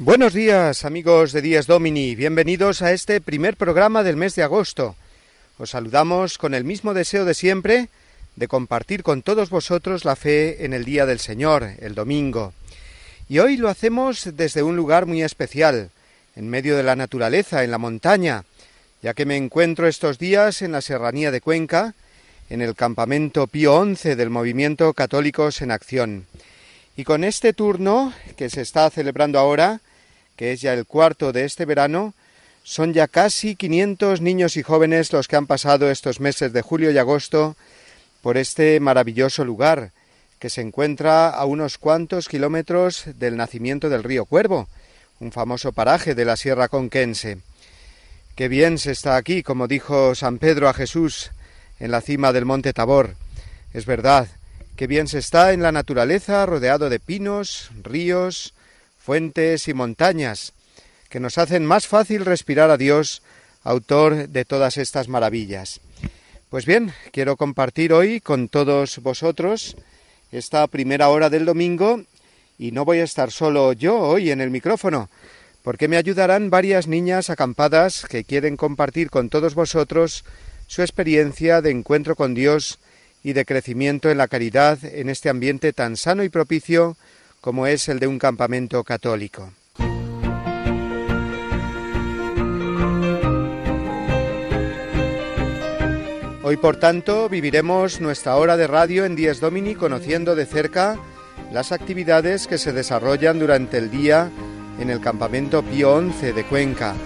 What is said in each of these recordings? Buenos días, amigos de Dies Domini, bienvenidos a este primer programa del mes de agosto. Os saludamos con el mismo deseo de siempre de compartir con todos vosotros la fe en el Día del Señor, el domingo. Y hoy lo hacemos desde un lugar muy especial, en medio de la naturaleza, en la montaña, ya que me encuentro estos días en la Serranía de Cuenca, en el campamento Pío XI del Movimiento Católicos en Acción. Y con este turno que se está celebrando ahora, que es ya el cuarto de este verano, son ya casi 500 niños y jóvenes los que han pasado estos meses de julio y agosto por este maravilloso lugar, que se encuentra a unos cuantos kilómetros del nacimiento del río Cuervo, un famoso paraje de la Sierra Conquense. Qué bien se está aquí, como dijo San Pedro a Jesús en la cima del monte Tabor. Es verdad, qué bien se está en la naturaleza, rodeado de pinos, ríos, fuentes y montañas, que nos hacen más fácil respirar a Dios, autor de todas estas maravillas. Pues bien, quiero compartir hoy con todos vosotros esta primera hora del domingo, y no voy a estar solo yo hoy en el micrófono, porque me ayudarán varias niñas acampadas que quieren compartir con todos vosotros su experiencia de encuentro con Dios y de crecimiento en la caridad en este ambiente tan sano y propicio como es el de un campamento católico. Hoy, por tanto, viviremos nuestra hora de radio en Dies Domini conociendo de cerca las actividades que se desarrollan durante el día en el campamento Pío XI de Cuenca,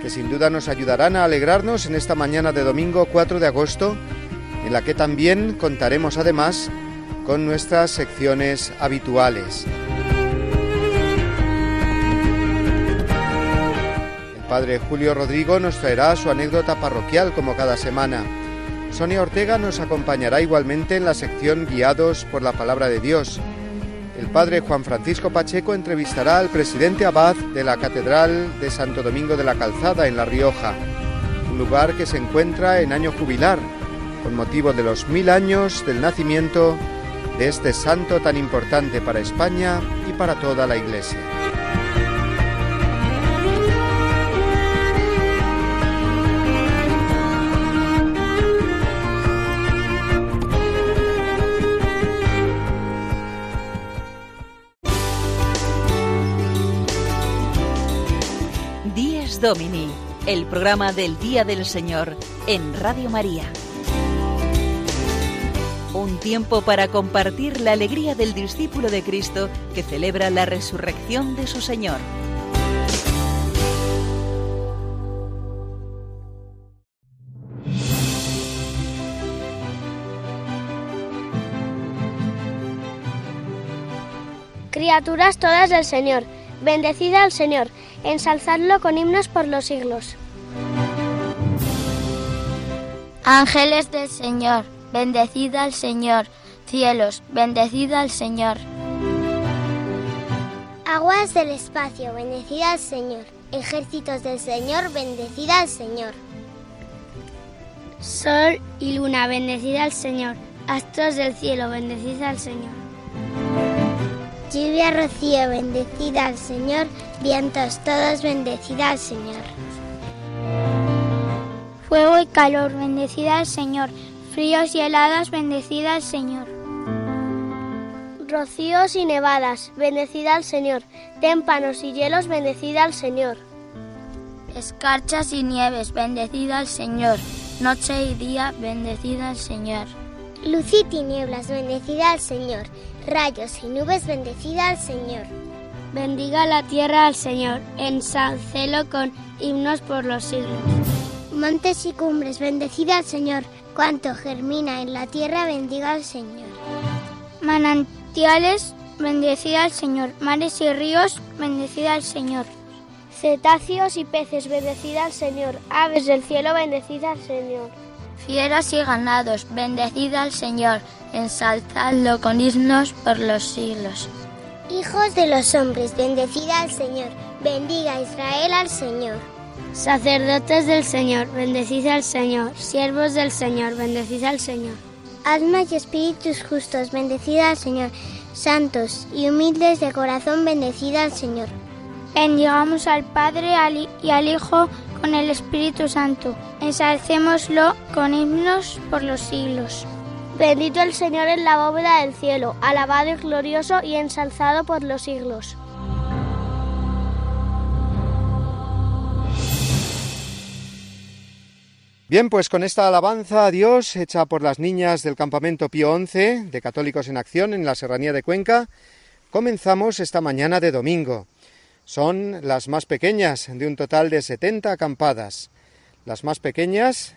que sin duda nos ayudarán a alegrarnos en esta mañana de domingo 4 de agosto, en la que también contaremos además con nuestras secciones habituales. El padre Julio Rodrigo nos traerá su anécdota parroquial como cada semana. Sonia Ortega nos acompañará igualmente en la sección Guiados por la Palabra de Dios. El padre Juan Francisco Pacheco entrevistará al presidente abad de la Catedral de Santo Domingo de la Calzada en La Rioja, un lugar que se encuentra en año jubilar, con motivo de los 1000 años del nacimiento de este santo tan importante para España y para toda la Iglesia. Dies Domini, el programa del Día del Señor en Radio María. Un tiempo para compartir la alegría del discípulo de Cristo que celebra la resurrección de su Señor. Criaturas todas del Señor, bendecid al Señor, ensalzadlo con himnos por los siglos. Ángeles del Señor, bendecid al Señor. Cielos, bendecid al Señor. Aguas del espacio, bendecid al Señor. Ejércitos del Señor, bendecid al Señor. Sol y luna, bendecid al Señor. Astros del cielo, bendecid al Señor. Lluvia, rocío, bendecid al Señor. Vientos, todos, bendecid al Señor. Fuego y calor, bendecid al Señor. Fríos y heladas, bendecid al Señor. Rocíos y nevadas, bendecid al Señor. Témpanos y hielos, bendecid al Señor. Escarchas y nieves, bendecid al Señor. Noche y día, bendecid al Señor. Luz y tinieblas, bendecid al Señor. Rayos y nubes, bendecid al Señor. Bendiga la tierra al Señor, ensalcelo con himnos por los siglos. Montes y cumbres, bendecid al Señor. Cuanto germina en la tierra, bendiga al Señor. Manantiales, bendecida al Señor. Mares y ríos, bendecida al Señor. Cetáceos y peces, bendecida al Señor. Aves del cielo, bendecida al Señor. Fieras y ganados, bendecida al Señor. Ensalzadlo con himnos por los siglos. Hijos de los hombres, bendecida al Señor. Bendiga Israel al Señor. Sacerdotes del Señor, bendecid al Señor. Siervos del Señor, bendecid al Señor. Almas y espíritus justos, bendecid al Señor. Santos y humildes de corazón, bendecid al Señor. Bendigamos al Padre y al Hijo con el Espíritu Santo. Ensalcémoslo con himnos por los siglos. Bendito el Señor en la bóveda del cielo, alabado y glorioso y ensalzado por los siglos. Bien, pues con esta alabanza a Dios hecha por las niñas del campamento Pío XI de Católicos en Acción en la Serranía de Cuenca, comenzamos esta mañana de domingo. Son las más pequeñas de un total de 70 acampadas. Las más pequeñas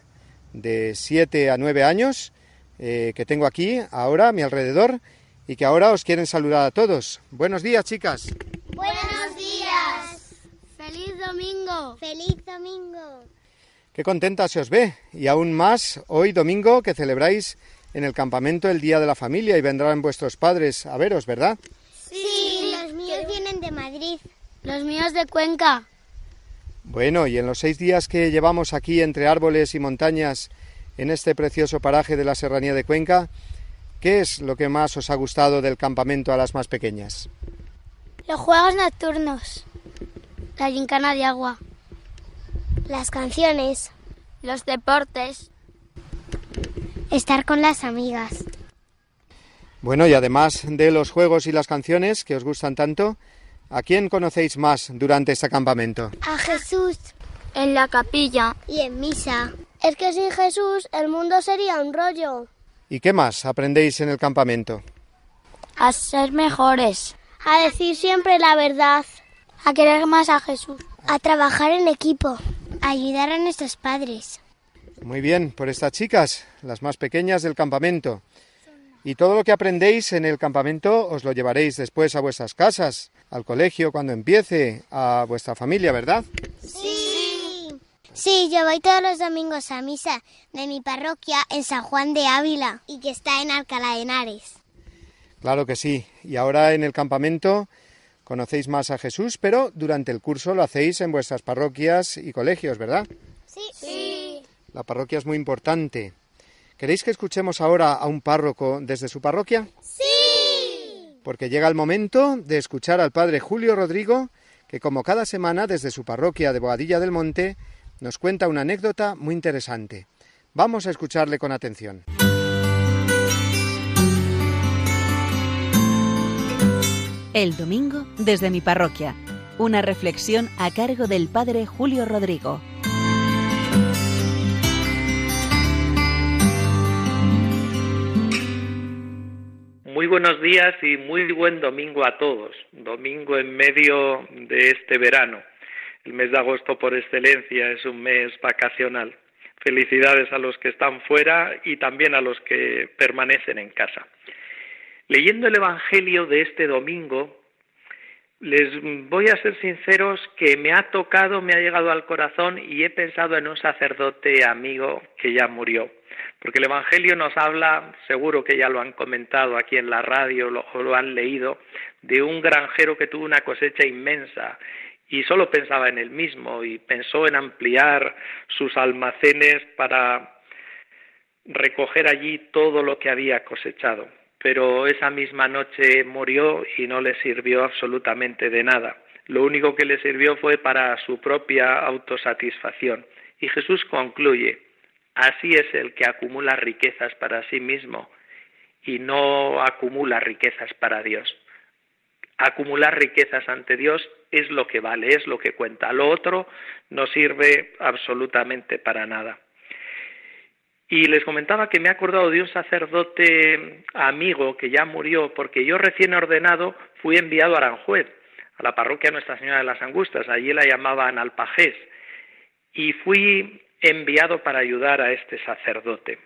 de 7 a 9 años que tengo aquí ahora a mi alrededor y que ahora os quieren saludar a todos. Buenos días, chicas. Buenos días. Feliz domingo. Feliz domingo. Qué contenta se os ve, y aún más hoy domingo que celebráis en el campamento el Día de la Familia y vendrán vuestros padres a veros, ¿verdad? Sí, los míos vienen de Madrid. Los míos de Cuenca. Bueno, y en los 6 días que llevamos aquí entre árboles y montañas en este precioso paraje de la Serranía de Cuenca, ¿qué es lo que más os ha gustado del campamento a las más pequeñas? Los juegos nocturnos, la gincana de agua. Las canciones. Los deportes. Estar con las amigas. Bueno, y además de los juegos y las canciones que os gustan tanto, ¿a quién conocéis más durante este campamento? A Jesús. En la capilla. Y en misa. Es que sin Jesús el mundo sería un rollo. ¿Y qué más aprendéis en el campamento? A ser mejores. A decir siempre la verdad. A querer más a Jesús. A trabajar en equipo. Ayudar a nuestros padres. Muy bien, por estas chicas, las más pequeñas del campamento. Y todo lo que aprendéis en el campamento os lo llevaréis después a vuestras casas, al colegio cuando empiece, a vuestra familia, ¿verdad? Sí. Sí, yo voy todos los domingos a misa de mi parroquia en San Juan de Ávila y que está en Alcalá de Henares. Claro que sí. Y ahora en el campamento conocéis más a Jesús, pero durante el curso lo hacéis en vuestras parroquias y colegios, ¿verdad? Sí. Sí. La parroquia es muy importante. ¿Queréis que escuchemos ahora a un párroco desde su parroquia? Sí. Porque llega el momento de escuchar al Padre Julio Rodrigo, que como cada semana desde su parroquia de Boadilla del Monte nos cuenta una anécdota muy interesante. Vamos a escucharle con atención. El domingo desde mi parroquia. Una reflexión a cargo del Padre Julio Rodrigo. Muy buenos días y muy buen domingo a todos. Domingo en medio de este verano. El mes de agosto por excelencia es un mes vacacional. Felicidades a los que están fuera y también a los que permanecen en casa. Leyendo el Evangelio de este domingo, les voy a ser sinceros que me ha tocado, me ha llegado al corazón y he pensado en un sacerdote amigo que ya murió. Porque el Evangelio nos habla, seguro que ya lo han comentado aquí en la radio o lo han leído, de un granjero que tuvo una cosecha inmensa y solo pensaba en él mismo y pensó en ampliar sus almacenes para recoger allí todo lo que había cosechado. Pero esa misma noche murió y no le sirvió absolutamente de nada. Lo único que le sirvió fue para su propia autosatisfacción. Y Jesús concluye, así es el que acumula riquezas para sí mismo y no acumula riquezas para Dios. Acumular riquezas ante Dios es lo que vale, es lo que cuenta. Lo otro no sirve absolutamente para nada. Y les comentaba que me he acordado de un sacerdote amigo que ya murió, porque yo recién ordenado fui enviado a Aranjuez, a la parroquia Nuestra Señora de las Angustias, allí la llamaban Alpajés, y fui enviado para ayudar a este sacerdote.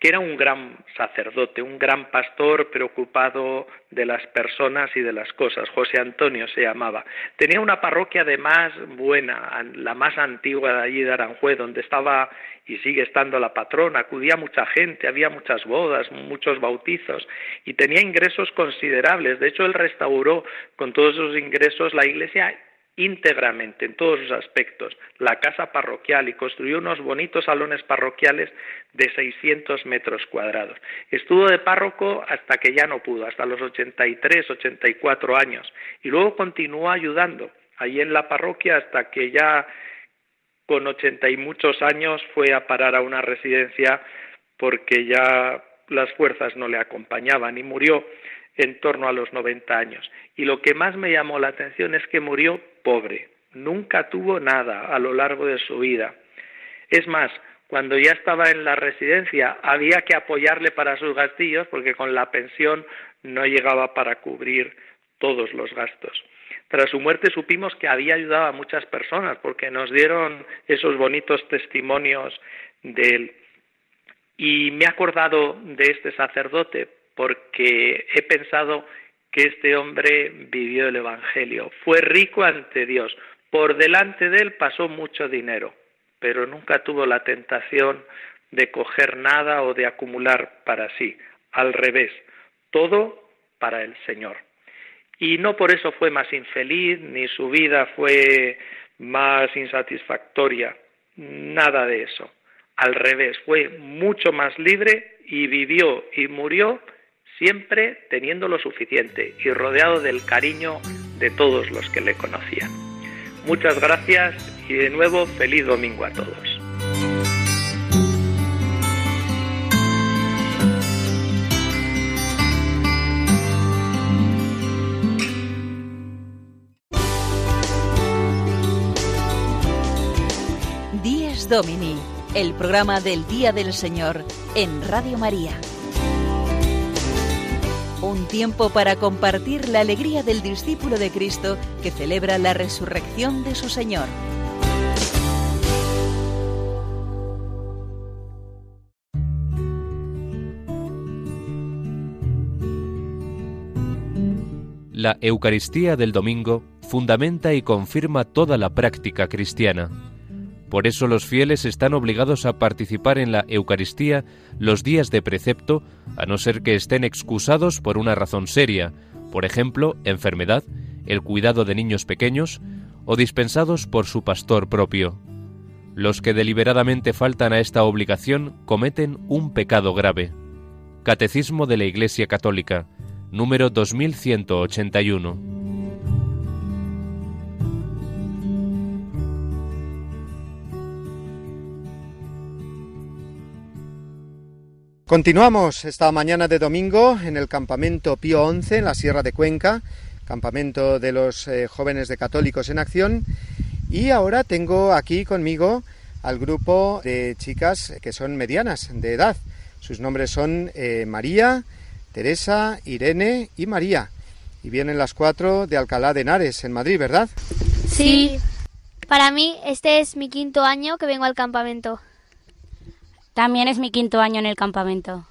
que era un gran sacerdote, un gran pastor preocupado de las personas y de las cosas. José Antonio se llamaba. Tenía una parroquia además buena, la más antigua de allí de Aranjuez, donde estaba y sigue estando la patrona. Acudía mucha gente, había muchas bodas, muchos bautizos y tenía ingresos considerables. De hecho, él restauró con todos esos ingresos la iglesia íntegramente, en todos sus aspectos, la casa parroquial, y construyó unos bonitos salones parroquiales de 600 metros cuadrados. Estuvo de párroco hasta que ya no pudo, hasta los 83, 84 años, y luego continuó ayudando ahí en la parroquia hasta que ya con 80 y muchos años fue a parar a una residencia porque ya las fuerzas no le acompañaban y murió en torno a los 90 años. Y lo que más me llamó la atención es que murió pobre, nunca tuvo nada a lo largo de su vida. Es más, cuando ya estaba en la residencia había que apoyarle para sus gastillos porque con la pensión no llegaba para cubrir todos los gastos. Tras su muerte supimos que había ayudado a muchas personas porque nos dieron esos bonitos testimonios de él. Y me he acordado de este sacerdote porque he pensado que este hombre vivió el Evangelio, fue rico ante Dios, por delante de él pasó mucho dinero, pero nunca tuvo la tentación de coger nada o de acumular para sí, al revés, todo para el Señor. Y no por eso fue más infeliz, ni su vida fue más insatisfactoria, nada de eso. Al revés, fue mucho más libre y vivió y murió siempre teniendo lo suficiente y rodeado del cariño de todos los que le conocían. Muchas gracias y de nuevo feliz domingo a todos. Dies Domini, el programa del Día del Señor en Radio María. Un tiempo para compartir la alegría del discípulo de Cristo que celebra la resurrección de su Señor. La Eucaristía del domingo fundamenta y confirma toda la práctica cristiana. Por eso los fieles están obligados a participar en la Eucaristía los días de precepto, a no ser que estén excusados por una razón seria, por ejemplo, enfermedad, el cuidado de niños pequeños, o dispensados por su pastor propio. Los que deliberadamente faltan a esta obligación cometen un pecado grave. Catecismo de la Iglesia Católica, número 2181. Continuamos esta mañana de domingo en el campamento Pío XI, en la Sierra de Cuenca, campamento de los jóvenes de Católicos en Acción, y ahora tengo aquí conmigo al grupo de chicas que son medianas de edad. Sus nombres son María, Teresa, Irene y María, y vienen las cuatro de Alcalá de Henares, en Madrid, ¿verdad? Sí. Para mí este es mi quinto año que vengo al campamento. También es mi quinto año en el campamento.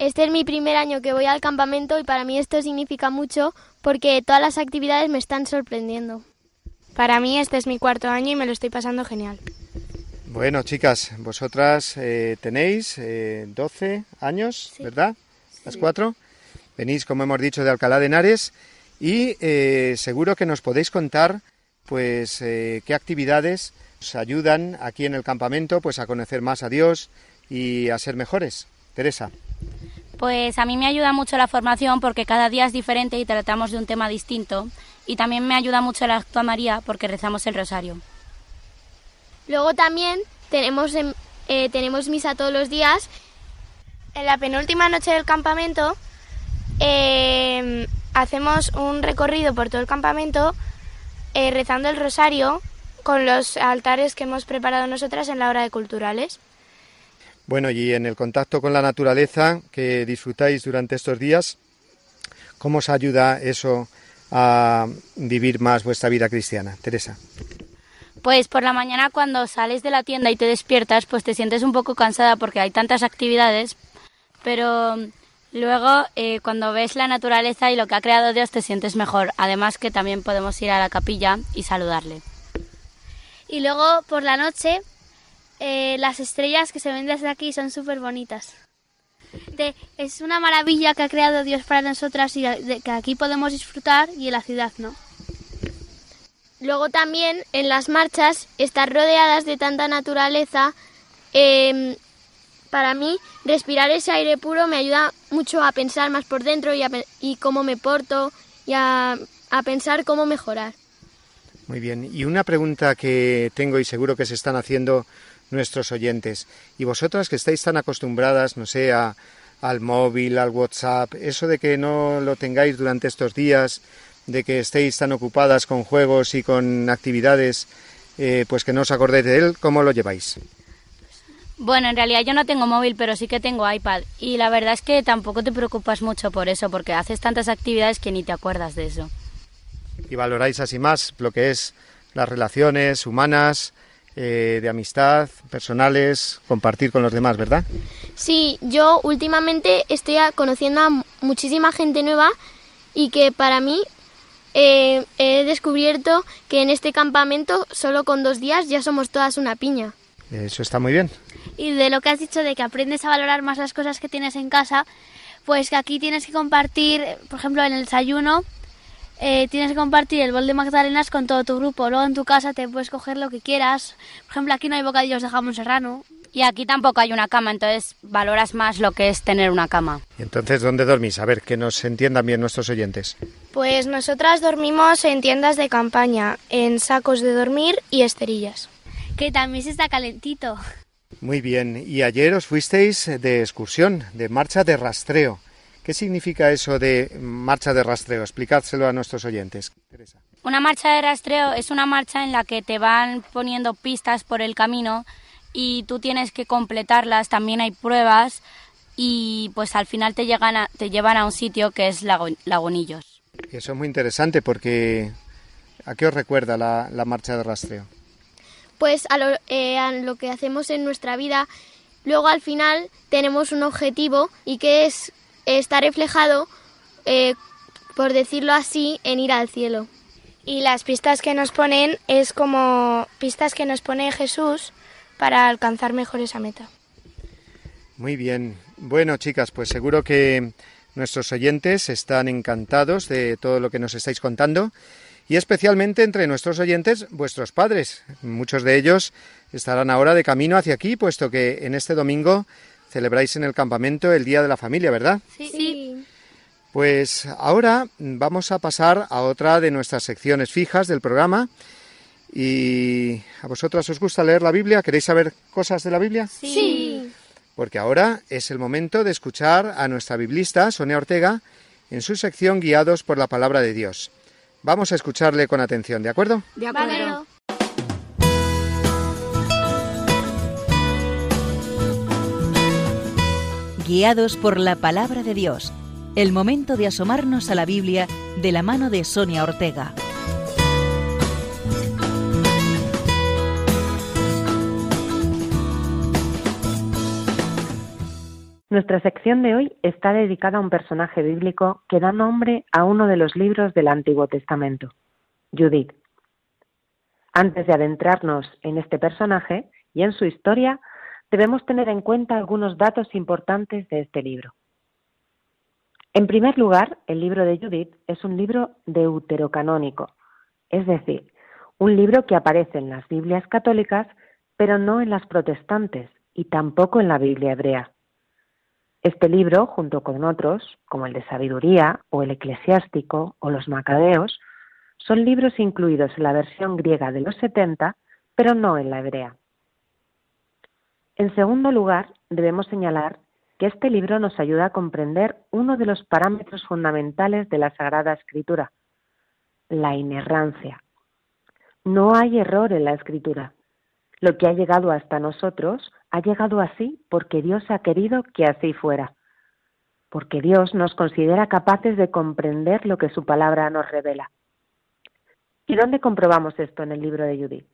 Este es mi primer año que voy al campamento y para mí esto significa mucho porque todas las actividades me están sorprendiendo. Para mí este es mi cuarto año y me lo estoy pasando genial. Bueno, chicas, vosotras tenéis 12 años, sí, ¿verdad? Sí. Las cuatro. Venís, como hemos dicho, de Alcalá de Henares y seguro que nos podéis contar pues qué actividades os ayudan aquí en el campamento pues a conocer más a Dios y a ser mejores. Teresa. Pues a mí me ayuda mucho la formación porque cada día es diferente y tratamos de un tema distinto. Y también me ayuda mucho la Actua María porque rezamos el rosario. Luego también tenemos misa todos los días. En la penúltima noche del campamento hacemos un recorrido por todo el campamento rezando el rosario con los altares que hemos preparado nosotras en la hora de culturales. Bueno, y en el contacto con la naturaleza que disfrutáis durante estos días, ¿cómo os ayuda eso a vivir más vuestra vida cristiana? Teresa. Pues por la mañana cuando sales de la tienda y te despiertas, pues te sientes un poco cansada porque hay tantas actividades, pero luego cuando ves la naturaleza y lo que ha creado Dios te sientes mejor. Además que también podemos ir a la capilla y saludarle. Y luego por la noche las estrellas que se ven desde aquí son súper bonitas. Es una maravilla que ha creado Dios para nosotras y que aquí podemos disfrutar y en la ciudad no. Luego también en las marchas estar rodeadas de tanta naturaleza, para mí respirar ese aire puro me ayuda mucho a pensar más por dentro y cómo me porto y a pensar cómo mejorar. Muy bien, y una pregunta que tengo y seguro que se están haciendo nuestros oyentes, y vosotras que estáis tan acostumbradas, no sé, al móvil, al WhatsApp, eso de que no lo tengáis durante estos días, de que estéis tan ocupadas con juegos y con actividades, pues que no os acordéis de él, ¿cómo lo lleváis? Bueno, en realidad yo no tengo móvil, pero sí que tengo iPad, y la verdad es que tampoco te preocupas mucho por eso, porque haces tantas actividades que ni te acuerdas de eso. Y valoráis así más lo que es las relaciones humanas, de amistad, personales, compartir con los demás, ¿verdad? Sí, yo últimamente estoy conociendo a muchísima gente nueva y que para mí he descubierto que en este campamento solo con 2 días ya somos todas una piña. Eso está muy bien. Y de lo que has dicho de que aprendes a valorar más las cosas que tienes en casa, pues que aquí tienes que compartir, por ejemplo en el desayuno, tienes que compartir el bol de magdalenas con todo tu grupo. Luego en tu casa te puedes coger lo que quieras. Por ejemplo, aquí no hay bocadillos de jamón serrano. Y aquí tampoco hay una cama, entonces valoras más lo que es tener una cama. ¿Y entonces dónde dormís? A ver, que nos entiendan bien nuestros oyentes. Pues nosotras dormimos en tiendas de campaña, en sacos de dormir y esterillas. Que también se está calentito. Muy bien, y ayer os fuisteis de excursión, de marcha de rastreo. ¿Qué significa eso de marcha de rastreo? Explicádselo a nuestros oyentes. Teresa. Una marcha de rastreo es una marcha en la que te van poniendo pistas por el camino y tú tienes que completarlas, también hay pruebas y pues al final te llevan a un sitio que es Lagunillos. Eso es muy interesante porque ¿a qué os recuerda la marcha de rastreo? Pues a lo que hacemos en nuestra vida. Luego al final tenemos un objetivo y que es está reflejado, por decirlo así, en ir al cielo. Y las pistas que nos ponen es como pistas que nos pone Jesús para alcanzar mejor esa meta. Muy bien. Bueno, chicas, pues seguro que nuestros oyentes están encantados de todo lo que nos estáis contando y especialmente entre nuestros oyentes, vuestros padres. Muchos de ellos estarán ahora de camino hacia aquí, puesto que en este domingo celebráis en el campamento el Día de la Familia, ¿verdad? Sí. Pues ahora vamos a pasar a otra de nuestras secciones fijas del programa. ¿Y a vosotras os gusta leer la Biblia? ¿Queréis saber cosas de la Biblia? Sí. Porque ahora es el momento de escuchar a nuestra biblista, Sonia Ortega, en su sección Guiados por la Palabra de Dios. Vamos a escucharle con atención, ¿de acuerdo? De acuerdo. Guiados por la Palabra de Dios, el momento de asomarnos a la Biblia de la mano de Sonia Ortega. Nuestra sección de hoy está dedicada a un personaje bíblico que da nombre a uno de los libros del Antiguo Testamento, Judith. Antes de adentrarnos en este personaje y en su historia, debemos tener en cuenta algunos datos importantes de este libro. En primer lugar, el libro de Judith es un libro deuterocanónico, es decir, un libro que aparece en las Biblias católicas, pero no en las protestantes y tampoco en la Biblia hebrea. Este libro, junto con otros, como el de Sabiduría o el Eclesiástico o los Macabeos, son libros incluidos en la versión griega de los 70, pero no en la hebrea. En segundo lugar, debemos señalar que este libro nos ayuda a comprender uno de los parámetros fundamentales de la Sagrada Escritura, la inerrancia. No hay error en la Escritura. Lo que ha llegado hasta nosotros ha llegado así porque Dios ha querido que así fuera, porque Dios nos considera capaces de comprender lo que su palabra nos revela. ¿Y dónde comprobamos esto en el libro de Judith?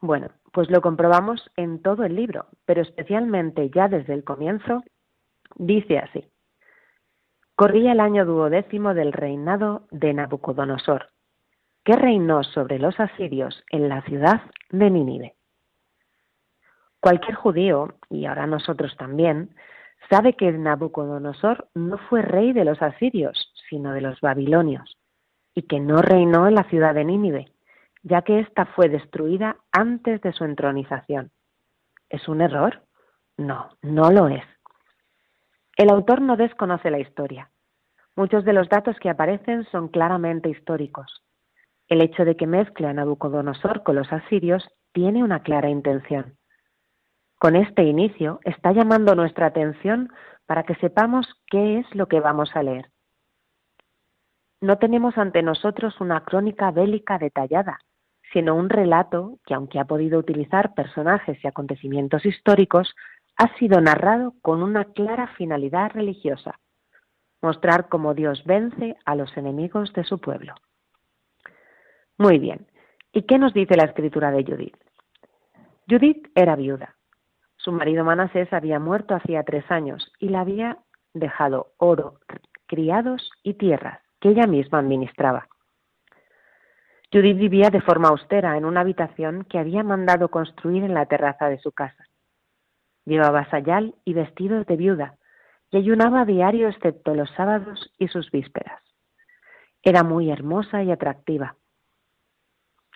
Bueno, pues lo comprobamos en todo el libro, pero especialmente ya desde el comienzo, Dice así: corría el año 12º del reinado de Nabucodonosor, que reinó sobre los asirios en la ciudad de Nínive. Cualquier judío, y ahora nosotros también, sabe que Nabucodonosor no fue rey de los asirios, sino de los babilonios, y que no reinó en la ciudad de Nínive, ya que ésta fue destruida antes de su entronización. ¿Es un error? No, no lo es. El autor no desconoce la historia. Muchos de los datos que aparecen son claramente históricos. El hecho de que mezcle a Nabucodonosor con los asirios tiene una clara intención. Con este inicio está llamando nuestra atención para que sepamos qué es lo que vamos a leer. No tenemos ante nosotros una crónica bélica detallada, sino un relato que, aunque ha podido utilizar personajes y acontecimientos históricos, ha sido narrado con una clara finalidad religiosa: mostrar cómo Dios vence a los enemigos de su pueblo. Muy bien, ¿y qué nos dice la escritura de Judith? Judith era viuda. Su marido Manasés había muerto hacía 3 años y le había dejado oro, criados y tierras que ella misma administraba. Judith vivía de forma austera en una habitación que había mandado construir en la terraza de su casa. Llevaba sayal y vestidos de viuda, y ayunaba a diario excepto los sábados y sus vísperas. Era muy hermosa y atractiva.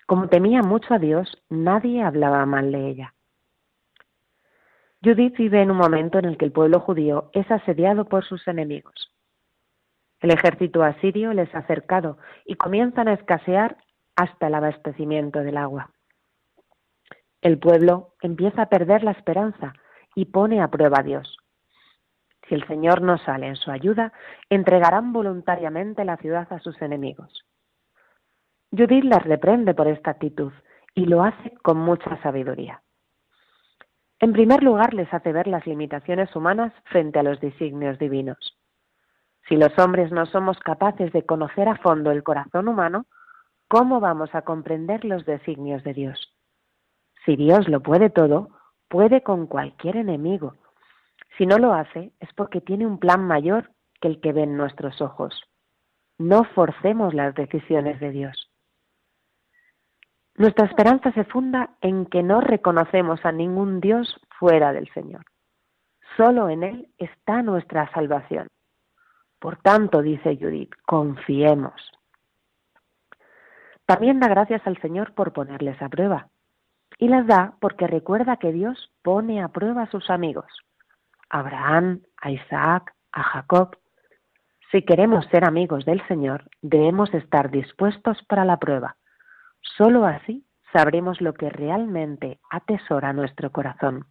Como temía mucho a Dios, nadie hablaba mal de ella. Judith vive en un momento en el que el pueblo judío es asediado por sus enemigos. El ejército asirio les ha cercado y comienzan a escasear hasta el abastecimiento del agua. El pueblo empieza a perder la esperanza y pone a prueba a Dios. Si el Señor no sale en su ayuda, entregarán voluntariamente la ciudad a sus enemigos. Judith las reprende por esta actitud y lo hace con mucha sabiduría. En primer lugar, les hace ver las limitaciones humanas frente a los designios divinos. Si los hombres no somos capaces de conocer a fondo el corazón humano, ¿cómo vamos a comprender los designios de Dios? Si Dios lo puede todo, puede con cualquier enemigo. Si no lo hace, es porque tiene un plan mayor que el que ven nuestros ojos. No forcemos las decisiones de Dios. Nuestra esperanza se funda en que no reconocemos a ningún Dios fuera del Señor. Solo en Él está nuestra salvación. Por tanto, dice Judith, confiemos. También da gracias al Señor por ponerles a prueba. Y las da porque recuerda que Dios pone a prueba a sus amigos, a Abraham, a Isaac, a Jacob. Si queremos ser amigos del Señor, debemos estar dispuestos para la prueba. Solo así sabremos lo que realmente atesora nuestro corazón.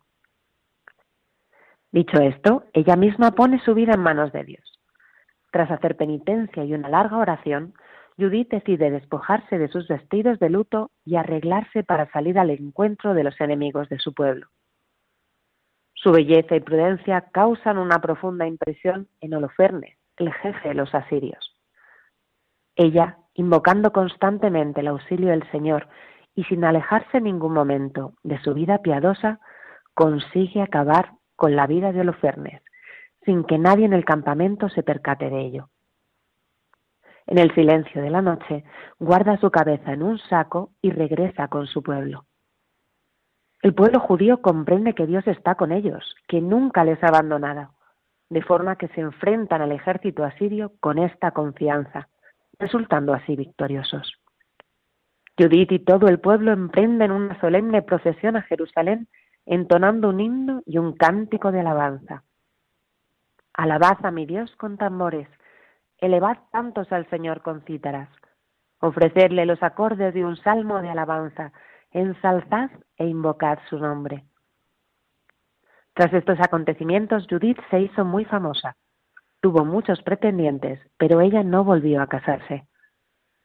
Dicho esto, ella misma pone su vida en manos de Dios. Tras hacer penitencia y una larga oración, Judith decide despojarse de sus vestidos de luto y arreglarse para salir al encuentro de los enemigos de su pueblo. Su belleza y prudencia causan una profunda impresión en Holofernes, el jefe de los asirios. Ella, invocando constantemente el auxilio del Señor y sin alejarse en ningún momento de su vida piadosa, consigue acabar con la vida de Holofernes, sin que nadie en el campamento se percate de ello. En el silencio de la noche, guarda su cabeza en un saco y regresa con su pueblo. El pueblo judío comprende que Dios está con ellos, que nunca les ha abandonado, de forma que se enfrentan al ejército asirio con esta confianza, resultando así victoriosos. Judith y todo el pueblo emprenden una solemne procesión a Jerusalén, entonando un himno y un cántico de alabanza. Alabad a mi Dios con tambores, elevad cantos al Señor con cítaras, ofrecerle los acordes de un salmo de alabanza, ensalzad e invocad su nombre. Tras estos acontecimientos, Judith se hizo muy famosa. Tuvo muchos pretendientes, pero ella no volvió a casarse.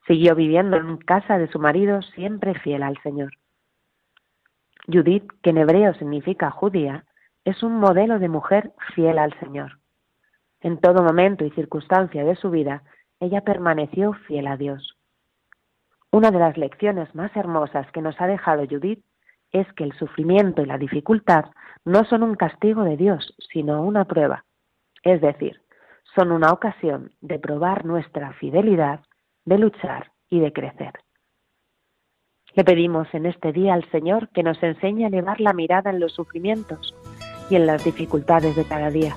Siguió viviendo en casa de su marido, siempre fiel al Señor. Judith, que en hebreo significa judía, es un modelo de mujer fiel al Señor. En todo momento y circunstancia de su vida, ella permaneció fiel a Dios. Una de las lecciones más hermosas que nos ha dejado Judith es que el sufrimiento y la dificultad no son un castigo de Dios, sino una prueba, Es decir, son una ocasión de probar nuestra fidelidad, de luchar y de crecer. Le pedimos en este día al Señor que nos enseñe a elevar la mirada en los sufrimientos y en las dificultades de cada día,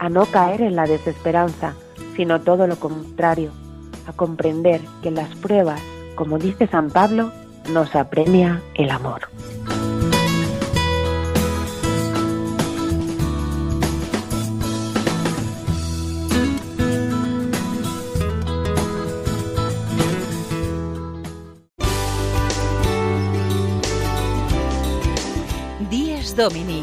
a no caer en la desesperanza, sino todo lo contrario, a comprender que en las pruebas, como dice San Pablo, nos apremia el amor. Dies Domini,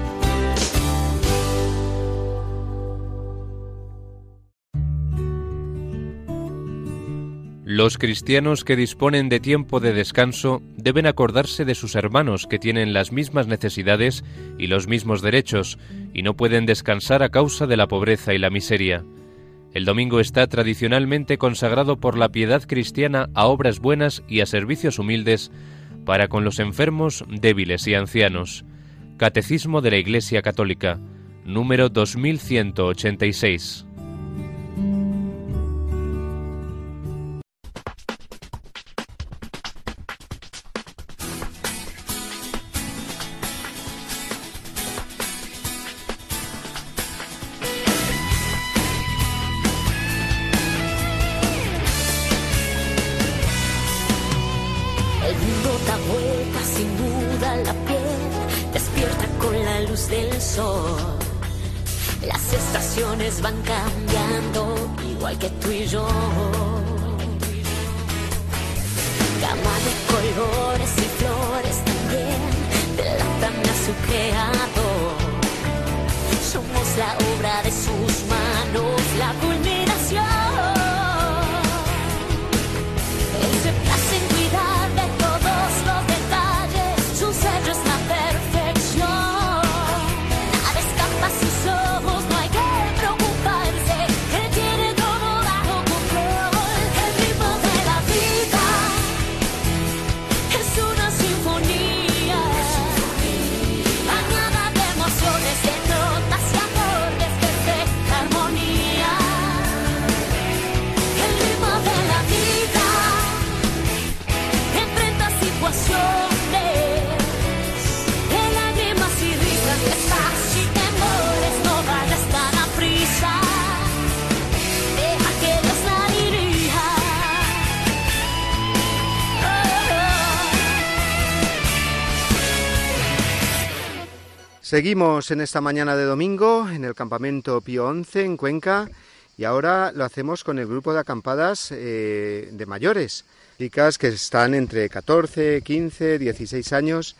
Los cristianos que disponen de tiempo de descanso deben acordarse de sus hermanos que tienen las mismas necesidades y los mismos derechos y no pueden descansar a causa de la pobreza y la miseria. El domingo está tradicionalmente consagrado por la piedad cristiana a obras buenas y a servicios humildes para con los enfermos, débiles y ancianos. Catecismo de la Iglesia Católica, número 2186. Seguimos en esta mañana de domingo en el campamento Pío XI en Cuenca y ahora lo hacemos con el grupo de acampadas de mayores, chicas que están entre 14, 15, 16 años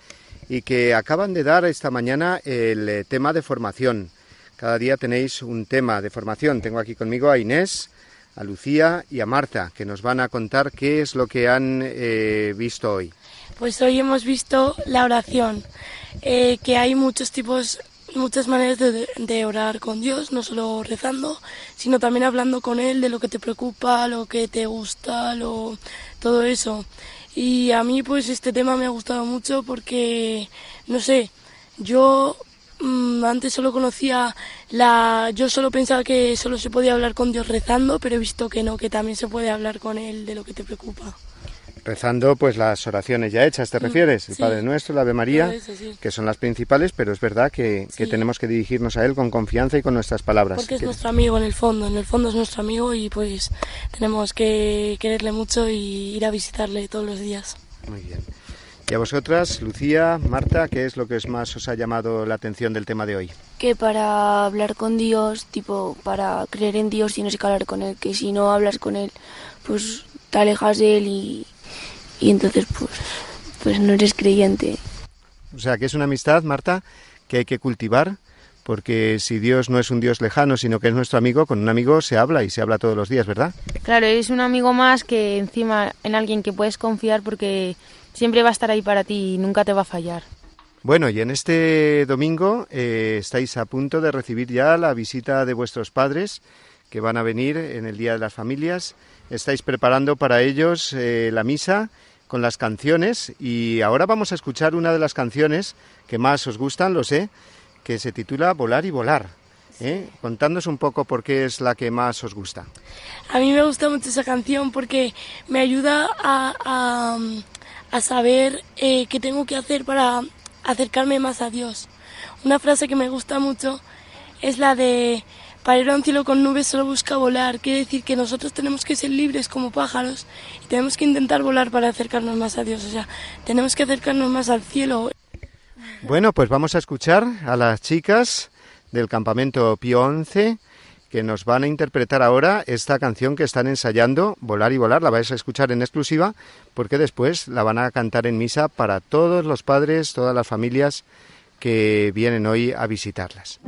y que acaban de dar esta mañana el tema de formación. Cada día tenéis un tema de formación. Tengo aquí conmigo a Inés, a Lucía y a Marta que nos van a contar qué es lo que han visto hoy. Pues hoy hemos visto la oración, que hay muchas maneras de orar con Dios, no solo rezando, sino también hablando con Él de lo que te preocupa, lo que te gusta, todo eso. Y a mí pues este tema me ha gustado mucho porque, no sé, yo antes solo conocía yo solo pensaba que solo se podía hablar con Dios rezando, pero he visto que no, que también se puede hablar con Él de lo que te preocupa. Rezando, pues las oraciones ya hechas, ¿te refieres? El sí. Padre Nuestro, la Ave María, eso, sí. Que son las principales, pero es verdad que tenemos que dirigirnos a Él con confianza y con nuestras palabras. Porque es nuestro amigo en el fondo es nuestro amigo y pues tenemos que quererle mucho y ir a visitarle todos los días. Muy bien. Y a vosotras, Lucía, Marta, ¿qué es lo que más os ha llamado la atención del tema de hoy? Que para hablar con Dios, para creer en Dios tienes que hablar con Él, que si no hablas con Él, pues te alejas de Él y entonces pues no eres creyente. O sea, que es una amistad, Marta, que hay que cultivar, porque si Dios no es un Dios lejano, sino que es nuestro amigo, con un amigo se habla y se habla todos los días, ¿verdad? Claro, es un amigo más que encima en alguien que puedes confiar porque siempre va a estar ahí para ti y nunca te va a fallar. Bueno, y en este domingo estáis a punto de recibir ya la visita de vuestros padres, que van a venir en el Día de las Familias. Estáis preparando para ellos la misa con las canciones, y ahora vamos a escuchar una de las canciones que más os gustan, lo sé, que se titula Volar y Volar. Contándonos un poco por qué es la que más os gusta. A mí me gusta mucho esa canción porque me ayuda a saber qué tengo que hacer para acercarme más a Dios. Una frase que me gusta mucho es la de para ir a un cielo con nubes solo busca volar. Quiere decir que nosotros tenemos que ser libres como pájaros y tenemos que intentar volar para acercarnos más a Dios. O sea, tenemos que acercarnos más al cielo. Bueno, pues vamos a escuchar a las chicas del campamento Pío XI que nos van a interpretar ahora esta canción que están ensayando, Volar y Volar. La vais a escuchar en exclusiva porque después la van a cantar en misa para todos los padres, todas las familias que vienen hoy a visitarlas.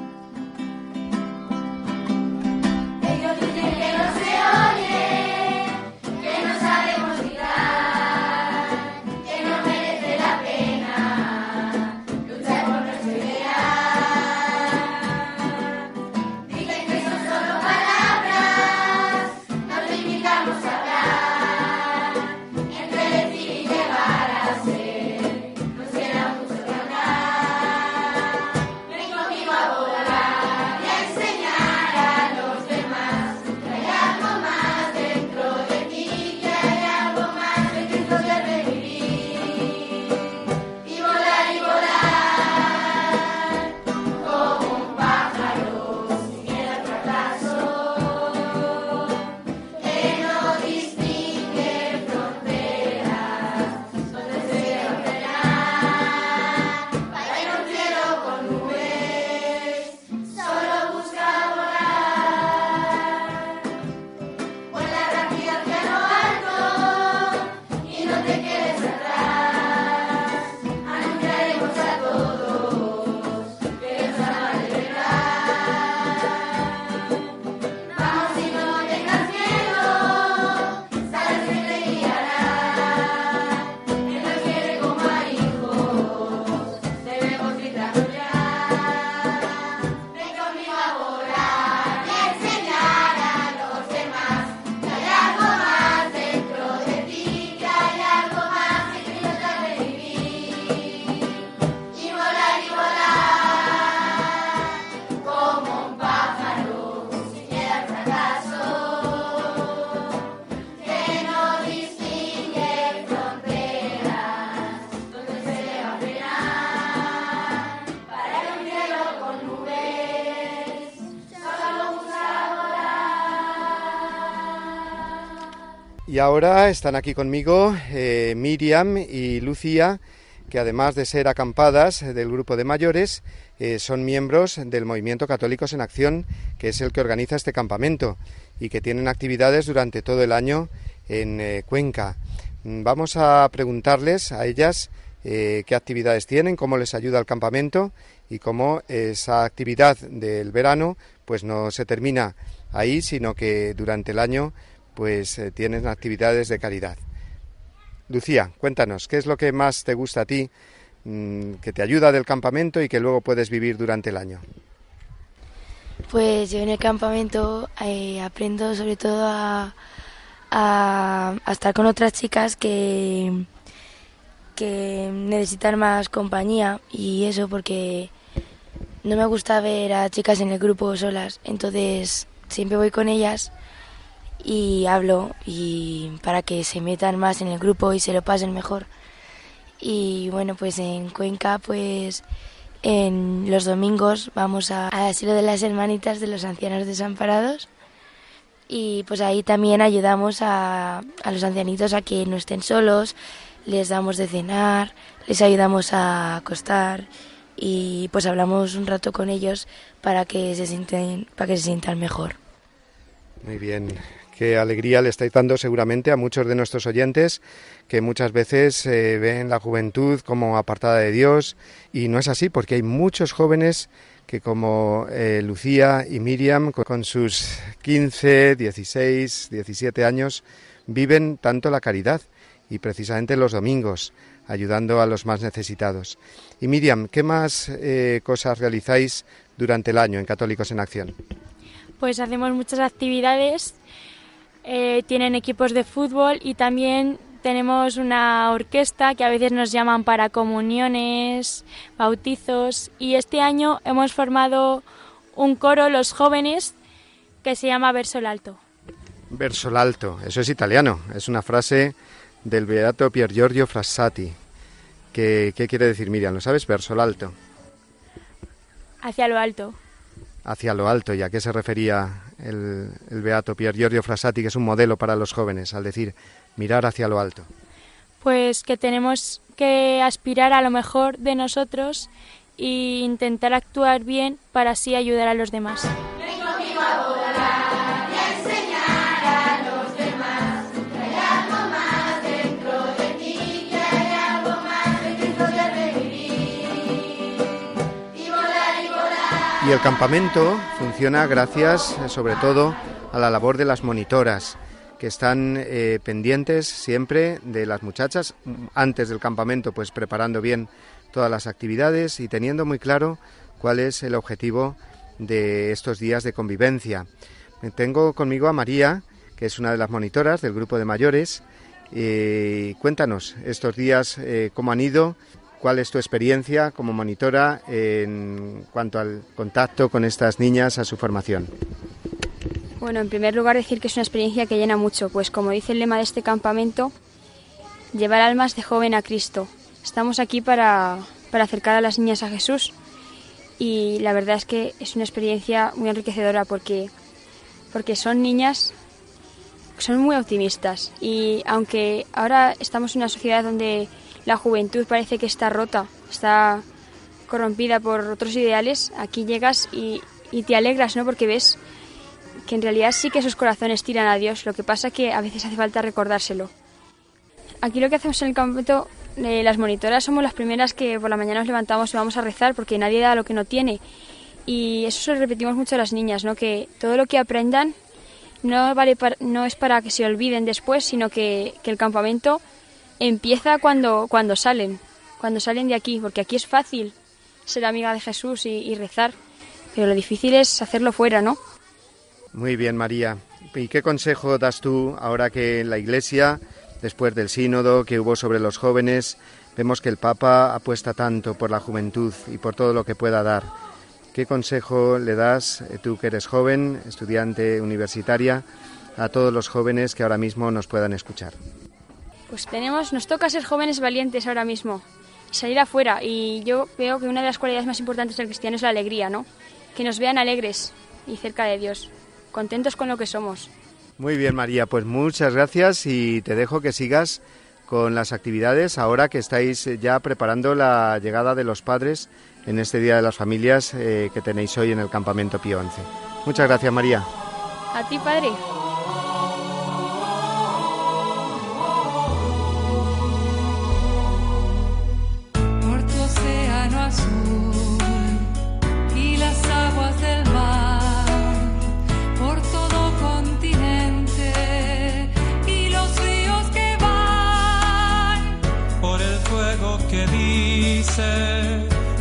Y ahora están aquí conmigo Miriam y Lucía, que además de ser acampadas del grupo de mayores, son miembros del Movimiento Católicos en Acción, que es el que organiza este campamento y que tienen actividades durante todo el año en Cuenca. Vamos a preguntarles a ellas qué actividades tienen, cómo les ayuda el campamento y cómo esa actividad del verano pues no se termina ahí, sino que durante el año pues tienen actividades de caridad. Lucía, cuéntanos, ¿qué es lo que más te gusta a ti, que te ayuda del campamento y que luego puedes vivir durante el año? Pues yo en el campamento aprendo sobre todo a estar con otras chicas que necesitan más compañía y eso, porque no me gusta ver a chicas en el grupo solas, entonces siempre voy con ellas y hablo y para que se metan más en el grupo y se lo pasen mejor. Y bueno, pues en Cuenca, pues en los domingos vamos al asilo de las hermanitas de los ancianos desamparados y pues ahí también ayudamos a los ancianitos a que no estén solos, les damos de cenar, les ayudamos a acostar y pues hablamos un rato con ellos para que se sientan mejor. Muy bien. Qué alegría le estáis dando seguramente a muchos de nuestros oyentes que muchas veces ven la juventud como apartada de Dios, y no es así, porque hay muchos jóvenes que como Lucía y Miriam con sus 15, 16, 17 años viven tanto la caridad y precisamente los domingos ayudando a los más necesitados. Y Miriam, ¿qué más cosas realizáis durante el año en Católicos en Acción? pues hacemos muchas actividades, tienen equipos de fútbol y también tenemos una orquesta que a veces nos llaman para comuniones, bautizos, y este año hemos formado un coro, los jóvenes, que se llama Verso l'Alto. Verso l'Alto, eso es italiano, es una frase del Beato Pier Giorgio Frassati. ¿Qué quiere decir, Miriam? ¿Lo sabes? Verso l'Alto. Hacia lo alto. Hacia lo alto. ¿Y a qué se refería el Beato Pier Giorgio Frassati, que es un modelo para los jóvenes, al decir mirar hacia lo alto? Pues que tenemos que aspirar a lo mejor de nosotros e intentar actuar bien para así ayudar a los demás. Y el campamento funciona gracias, sobre todo, a la labor de las monitoras, que están pendientes siempre de las muchachas, antes del campamento, pues preparando bien todas las actividades y teniendo muy claro cuál es el objetivo de estos días de convivencia. Tengo conmigo a María, que es una de las monitoras del grupo de mayores. Cuéntanos estos días cómo han ido. ¿Cuál es tu experiencia como monitora en cuanto al contacto con estas niñas, a su formación? Bueno, en primer lugar decir que es una experiencia que llena mucho, pues como dice el lema de este campamento, llevar almas de joven a Cristo. Estamos aquí para acercar a las niñas a Jesús y la verdad es que es una experiencia muy enriquecedora porque son niñas que son muy optimistas y aunque ahora estamos en una sociedad donde la juventud parece que está rota, está corrompida por otros ideales. Aquí llegas y te alegras, ¿no? Porque ves que en realidad sí que sus corazones tiran a Dios. Lo que pasa es que a veces hace falta recordárselo. Aquí lo que hacemos en el campamento, las monitoras somos las primeras que por la mañana nos levantamos y vamos a rezar porque nadie da lo que no tiene. Y eso se lo repetimos mucho a las niñas, ¿no? Que todo lo que aprendan no es para que se olviden después, sino que el campamento empieza cuando salen de aquí, porque aquí es fácil ser amiga de Jesús y rezar, pero lo difícil es hacerlo fuera, ¿no? Muy bien, María. ¿Y qué consejo das tú ahora que la Iglesia, después del sínodo que hubo sobre los jóvenes, vemos que el Papa apuesta tanto por la juventud y por todo lo que pueda dar? ¿Qué consejo le das, tú que eres joven, estudiante universitaria, a todos los jóvenes que ahora mismo nos puedan escuchar? Pues nos toca ser jóvenes valientes ahora mismo, salir afuera, y yo veo que una de las cualidades más importantes del cristiano es la alegría, ¿no? Que nos vean alegres y cerca de Dios, contentos con lo que somos. Muy bien, María, pues muchas gracias y te dejo que sigas con las actividades ahora que estáis ya preparando la llegada de los padres en este Día de las Familias que tenéis hoy en el campamento Pío XI. Muchas gracias, María. A ti, padre.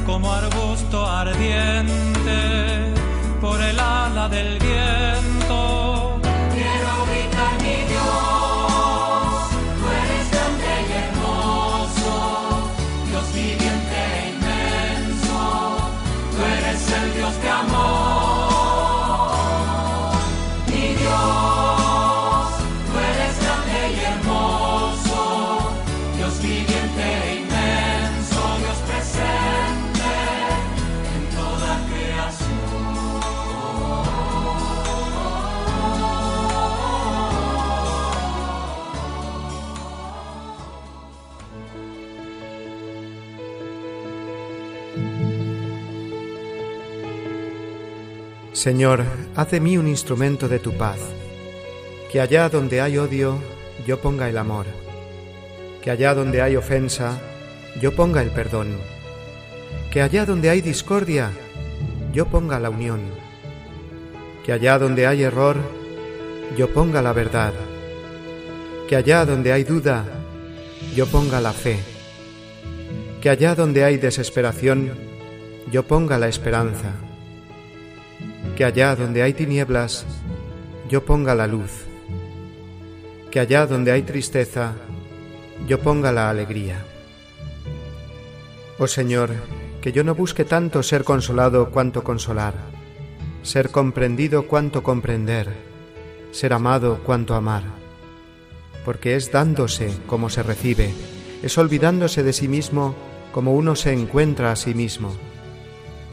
Como arbusto ardiente por el ala del viento. Quiero gritar, mi Dios, tú eres grande y hermoso, Dios viviente e inmenso, tú eres el Dios de amor. Mi Dios, tú eres grande y hermoso, Dios viviente e inmenso. Señor, haz de mí un instrumento de tu paz, que allá donde hay odio, yo ponga el amor, que allá donde hay ofensa, yo ponga el perdón, que allá donde hay discordia, yo ponga la unión, que allá donde hay error, yo ponga la verdad, que allá donde hay duda, yo ponga la fe, que allá donde hay desesperación, yo ponga la esperanza. Que allá donde hay tinieblas, yo ponga la luz. Que allá donde hay tristeza, yo ponga la alegría. Oh Señor, que yo no busque tanto ser consolado cuanto consolar, ser comprendido cuanto comprender, ser amado cuanto amar, porque es dándose como se recibe, es olvidándose de sí mismo como uno se encuentra a sí mismo,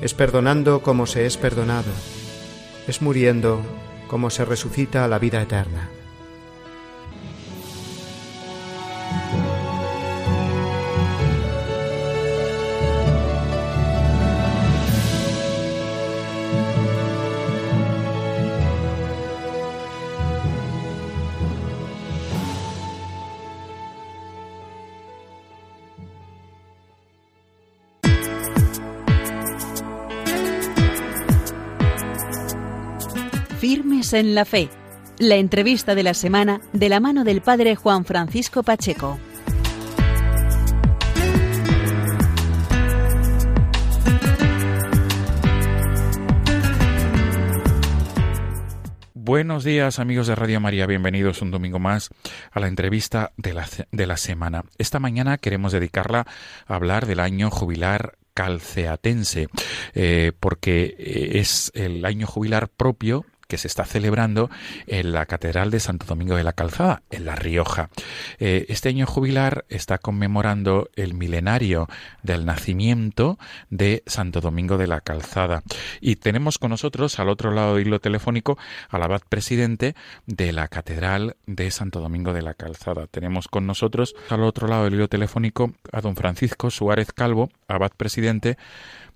es perdonando como se es perdonado, es muriendo como se resucita a la vida eterna. Firmes en la fe. La entrevista de la semana de la mano del Padre Juan Francisco Pacheco. Buenos días, amigos de Radio María, bienvenidos un domingo más a la entrevista de la semana. Esta mañana queremos dedicarla a hablar del año jubilar calceatense, porque es el año jubilar propio que se está celebrando en la Catedral de Santo Domingo de la Calzada, en La Rioja. Este año jubilar está conmemorando el milenario del nacimiento de Santo Domingo de la Calzada. Y tenemos con nosotros, al otro lado del hilo telefónico, al abad presidente de la Catedral de Santo Domingo de la Calzada. Tenemos con nosotros, al otro lado del hilo telefónico, a don Francisco Suárez Calvo, abad presidente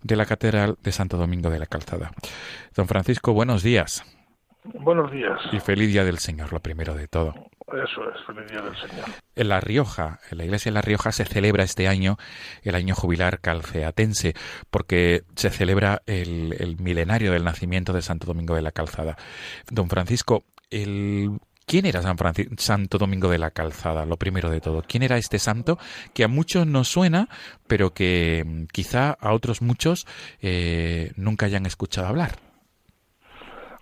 de la Catedral de Santo Domingo de la Calzada. Don Francisco, buenos días. Buenos días. Y feliz Día del Señor, lo primero de todo. Eso es, feliz Día del Señor. En La Rioja, en la iglesia de La Rioja se celebra este año el año jubilar calceatense, porque se celebra el milenario del nacimiento de Santo Domingo de la Calzada. Don Francisco, ¿quién era Santo Domingo de la Calzada? Lo primero de todo, ¿quién era este santo que a muchos nos suena, pero que quizá a otros muchos nunca hayan escuchado hablar?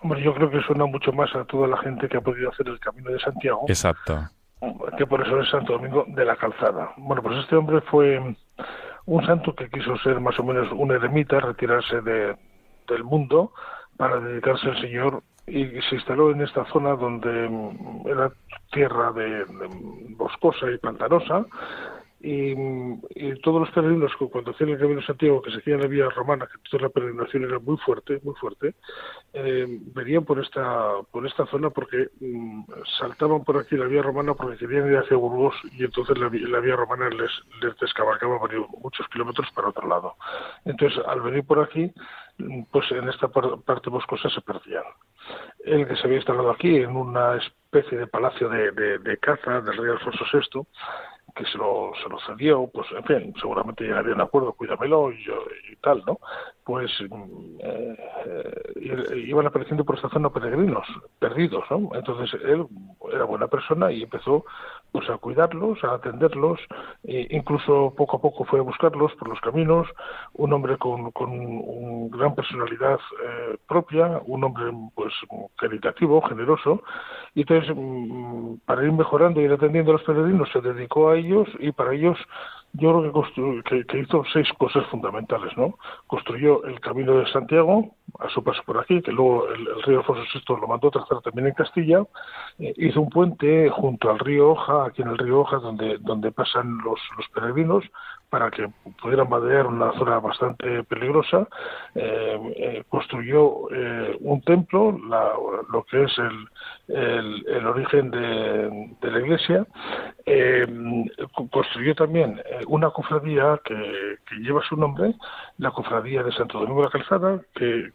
Hombre, yo creo que suena mucho más a toda la gente que ha podido hacer el Camino de Santiago. Exacto. Que por eso es Santo Domingo de la Calzada. Bueno, pues este hombre fue un santo que quiso ser más o menos un eremita, retirarse del mundo para dedicarse al Señor, y se instaló en esta zona donde era tierra de boscosa y pantanosa. Y todos los peregrinos, cuando hacían el Camino de Santiago, que se hacía en la vía romana, que toda la peregrinación era muy fuerte, venían por esta zona porque saltaban por aquí la vía romana porque querían ir hacia Burgos, y entonces la vía romana les descabalcaba muchos kilómetros para otro lado. Entonces, al venir por aquí, pues en esta parte boscosa se perdían. El que se había instalado aquí, en una especie de palacio de caza del rey Alfonso VI, que se lo cedió, pues en fin, seguramente llegaría a un acuerdo, cuídamelo y tal, ¿no? Pues iban apareciendo por esta zona peregrinos, perdidos, ¿no? Entonces él era buena persona y empezó pues a cuidarlos, a atenderlos, e incluso poco a poco fue a buscarlos por los caminos, un hombre con una gran personalidad propia, un hombre pues caritativo, generoso, y entonces para ir mejorando y ir atendiendo a los peregrinos se dedicó a ellos, y para ellos yo creo que hizo 6 cosas fundamentales, ¿no? Construyó el Camino de Santiago a su paso por aquí, que luego el rey Alfonso VI lo mandó a trazar también en Castilla, hizo un puente junto al río Oja, aquí en el río Oja, donde pasan los peregrinos, para que pudieran vadear una zona bastante peligrosa, construyó un templo, lo que es el origen de la iglesia, construyó también una cofradía que lleva su nombre, la cofradía de Santo Domingo de la Calzada, que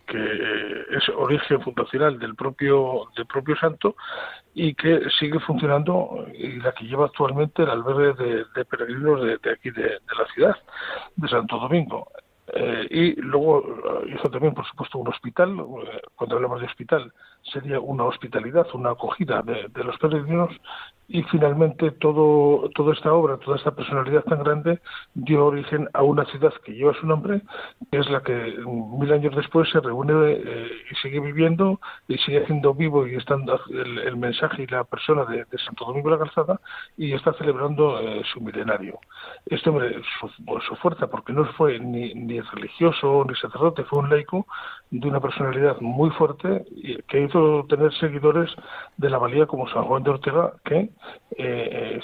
es origen fundacional del propio santo, y que sigue funcionando, y la que lleva actualmente el albergue de peregrinos de aquí, de la ciudad de Santo Domingo. Y luego hizo también, por supuesto, un hospital. Cuando hablamos de hospital, sería una hospitalidad, una acogida de los peregrinos, y finalmente toda esta obra, toda esta personalidad tan grande dio origen a una ciudad que lleva su nombre, que es la que 1000 años después se reúne y sigue viviendo y sigue haciendo vivo y estando el mensaje y la persona de Santo Domingo de la Calzada, y está celebrando su milenario. Este hombre, su fuerza, porque no fue ni religioso ni sacerdote, fue un laico de una personalidad muy fuerte que hizo tener seguidores de la valía como San Juan de Ortega, que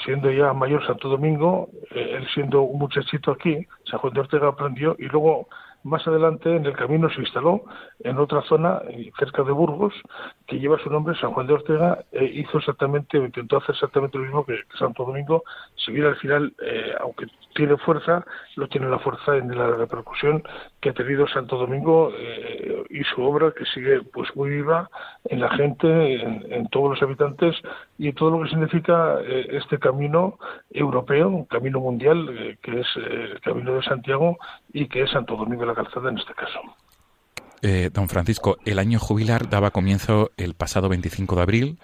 siendo ya mayor Santo Domingo, él siendo un muchachito aquí, San Juan de Ortega aprendió, y luego más adelante en el camino se instaló en otra zona cerca de Burgos que lleva su nombre, San Juan de Ortega, intentó hacer exactamente lo mismo que Santo Domingo. Si bien al final, aunque tiene fuerza, no tiene la fuerza en la repercusión que ha tenido Santo Domingo y su obra, que sigue pues muy viva en la gente, en todos los habitantes y en todo lo que significa este camino europeo, un camino mundial, que es el Camino de Santiago y que es Santo Domingo de la Calzada en este caso. Don Francisco, el año jubilar daba comienzo el pasado 25 de abril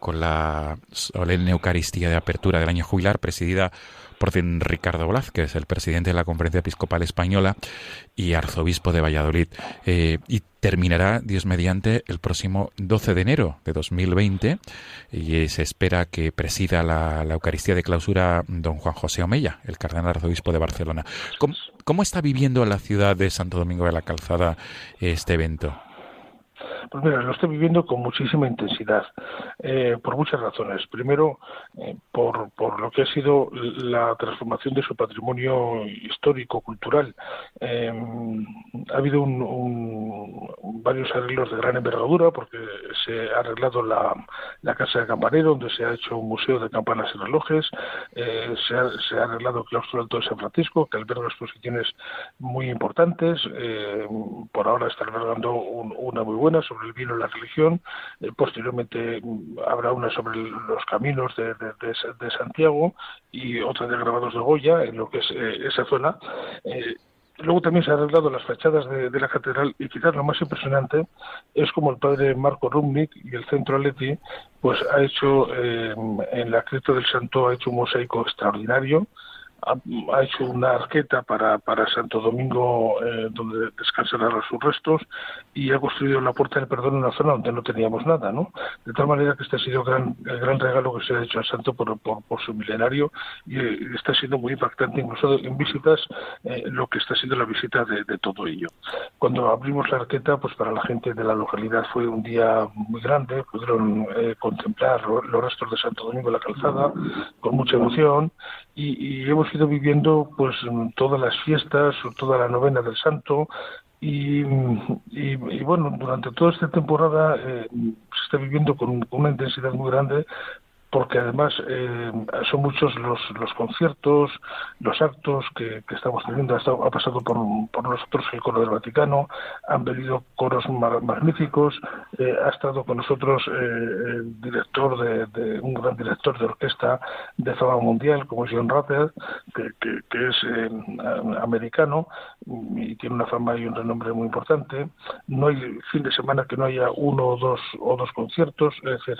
con la solemne Eucaristía de apertura del año jubilar, presidida por Ricardo Blázquez, el presidente de la Conferencia Episcopal Española y arzobispo de Valladolid, y terminará, Dios mediante, el próximo 12 de enero de 2020, y se espera que presida la Eucaristía de clausura don Juan José Omella, el cardenal arzobispo de Barcelona. ¿Cómo está viviendo la ciudad de Santo Domingo de la Calzada este evento? Pues mira, lo estoy viviendo con muchísima intensidad, por muchas razones. Primero, por lo que ha sido la transformación de su patrimonio histórico, cultural. Ha habido varios arreglos de gran envergadura, porque se ha arreglado la casa de campanero, donde se ha hecho un museo de campanas y relojes. Se ha arreglado el claustro alto de San Francisco, que alberga exposiciones muy importantes. Por ahora está albergando una muy buena sobre el vino y la religión. Posteriormente habrá una sobre los caminos de Santiago y otra de grabados de Goya, en lo que es esa zona. Luego también se han arreglado las fachadas de la catedral, y quizás lo más impresionante es como el padre Marco Rumnik y el Centro Aleti pues ha hecho, en la cripta del santo ha hecho un mosaico extraordinario. Ha hecho una arqueta para Santo Domingo, donde descansarán sus restos, y ha construido la Puerta del Perdón en una zona donde no teníamos nada, ¿no? De tal manera que este ha sido el gran regalo que se ha hecho al santo por su milenario, y está siendo muy impactante, incluso en visitas, lo que está siendo la visita de todo ello. Cuando abrimos la arqueta, pues para la gente de la localidad fue un día muy grande, pudieron contemplar los restos de Santo Domingo de la Calzada con mucha emoción, y hemos ido viviendo pues todas las fiestas, toda la novena del santo, y bueno, durante toda esta temporada se está viviendo con una intensidad muy grande, porque además son muchos los conciertos, los actos que estamos teniendo. Ha pasado por nosotros el Coro del Vaticano, han venido coros magníficos, ha estado con nosotros el director un gran director de orquesta de fama mundial, como es John Rather, que es americano y tiene una fama y un renombre muy importante. No hay fin de semana que no haya uno o dos conciertos, es decir.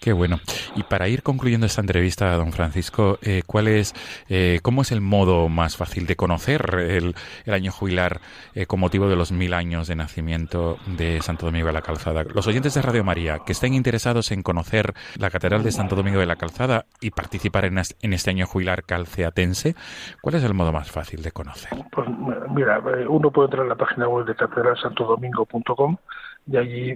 Qué bueno. Y para ir concluyendo esta entrevista, don Francisco, ¿cómo es el modo más fácil de conocer el año jubilar con motivo de los 1000 años de nacimiento de Santo Domingo de la Calzada? Los oyentes de Radio María que estén interesados en conocer la Catedral de Santo Domingo de la Calzada y participar en este año jubilar calceatense, ¿cuál es el modo más fácil de conocer? Pues mira, uno puede entrar en la página web de catedralsantodomingo.com, y allí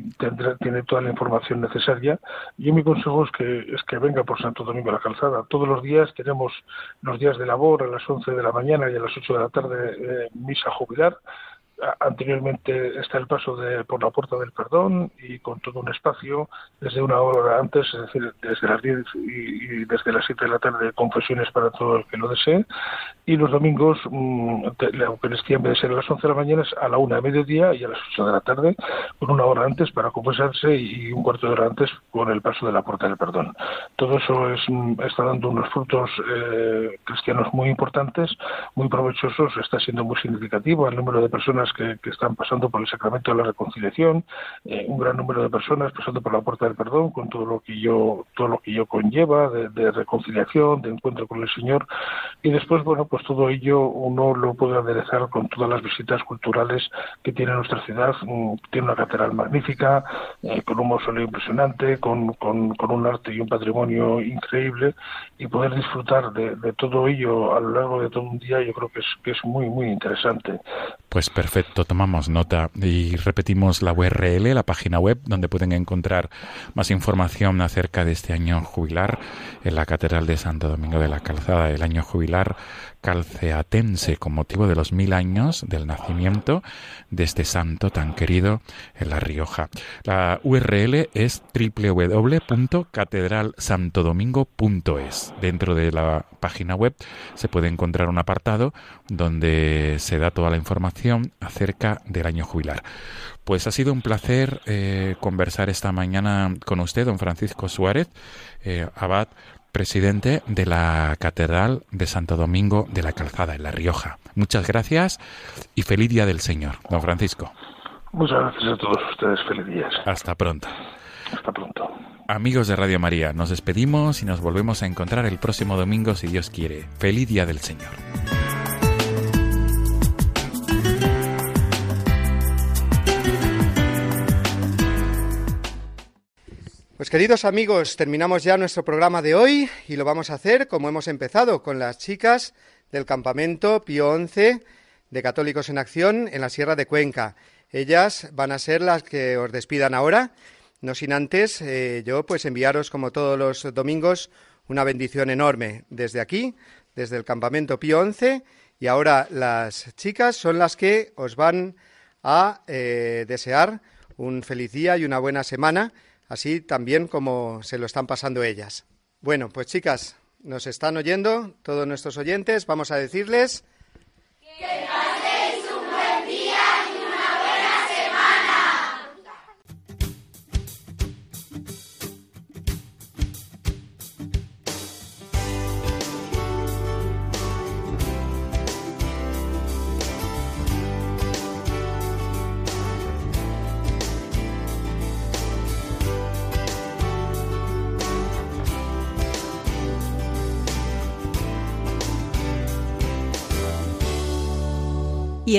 tiene toda la información necesaria. Yo mi consejo es que venga por Santo Domingo de la Calzada. Todos los días tenemos los días de labor a las 11 de la mañana y a las 8 de la tarde misa jubilar. Anteriormente está el paso por la Puerta del Perdón, y con todo un espacio desde una hora antes, es decir, desde las 10 y desde las 7 de la tarde, confesiones para todo el que lo desee, y los domingos, la Eucaristía, en vez de ser a las 11 de la mañana, es a la 1 de mediodía y a las 8 de la tarde, con una hora antes para confesarse y un cuarto de hora antes con el paso de la puerta del perdón. Todo eso está dando unos frutos cristianos muy importantes, muy provechosos. Está siendo muy significativo el número de personas que están pasando por el sacramento de la reconciliación, un gran número de personas pasando por la puerta del perdón, con todo lo que yo conlleva de reconciliación, de encuentro con el Señor. Y después, bueno, pues todo ello uno lo puede aderezar con todas las visitas culturales que tiene nuestra ciudad. Tiene una catedral magnífica, con un mausoleo impresionante, con un arte y un patrimonio increíble, y poder disfrutar de todo ello a lo largo de todo un día, yo creo que es muy, muy interesante. Pues perfecto, tomamos nota y repetimos la URL, la página web, donde pueden encontrar más información acerca de este año jubilar en la Catedral de Santo Domingo de la Calzada, el año jubilar calceatense, con motivo de los 1000 años del nacimiento de este santo tan querido en La Rioja. La URL es www.catedralsantodomingo.es. Dentro de la página web se puede encontrar un apartado donde se da toda la información acerca del año jubilar. Pues ha sido un placer conversar esta mañana con usted, don Francisco Suárez, abad, presidente de la Catedral de Santo Domingo de la Calzada, en La Rioja. Muchas gracias y feliz Día del Señor, don Francisco. Muchas gracias a todos ustedes, feliz día. Hasta pronto. Hasta pronto. Amigos de Radio María, nos despedimos y nos volvemos a encontrar el próximo domingo, si Dios quiere. Feliz Día del Señor. Pues queridos amigos, terminamos ya nuestro programa de hoy y lo vamos a hacer como hemos empezado, con las chicas del campamento Pío XI de Católicos en Acción en la Sierra de Cuenca. Ellas van a ser las que os despidan ahora, no sin antes yo pues enviaros, como todos los domingos, una bendición enorme desde aquí, desde el campamento Pío XI, y ahora las chicas son las que os van a desear un feliz día y una buena semana, así también como se lo están pasando ellas. Bueno, pues chicas, nos están oyendo todos nuestros oyentes. Vamos a decirles que paséis un buen día y una buena semana. Y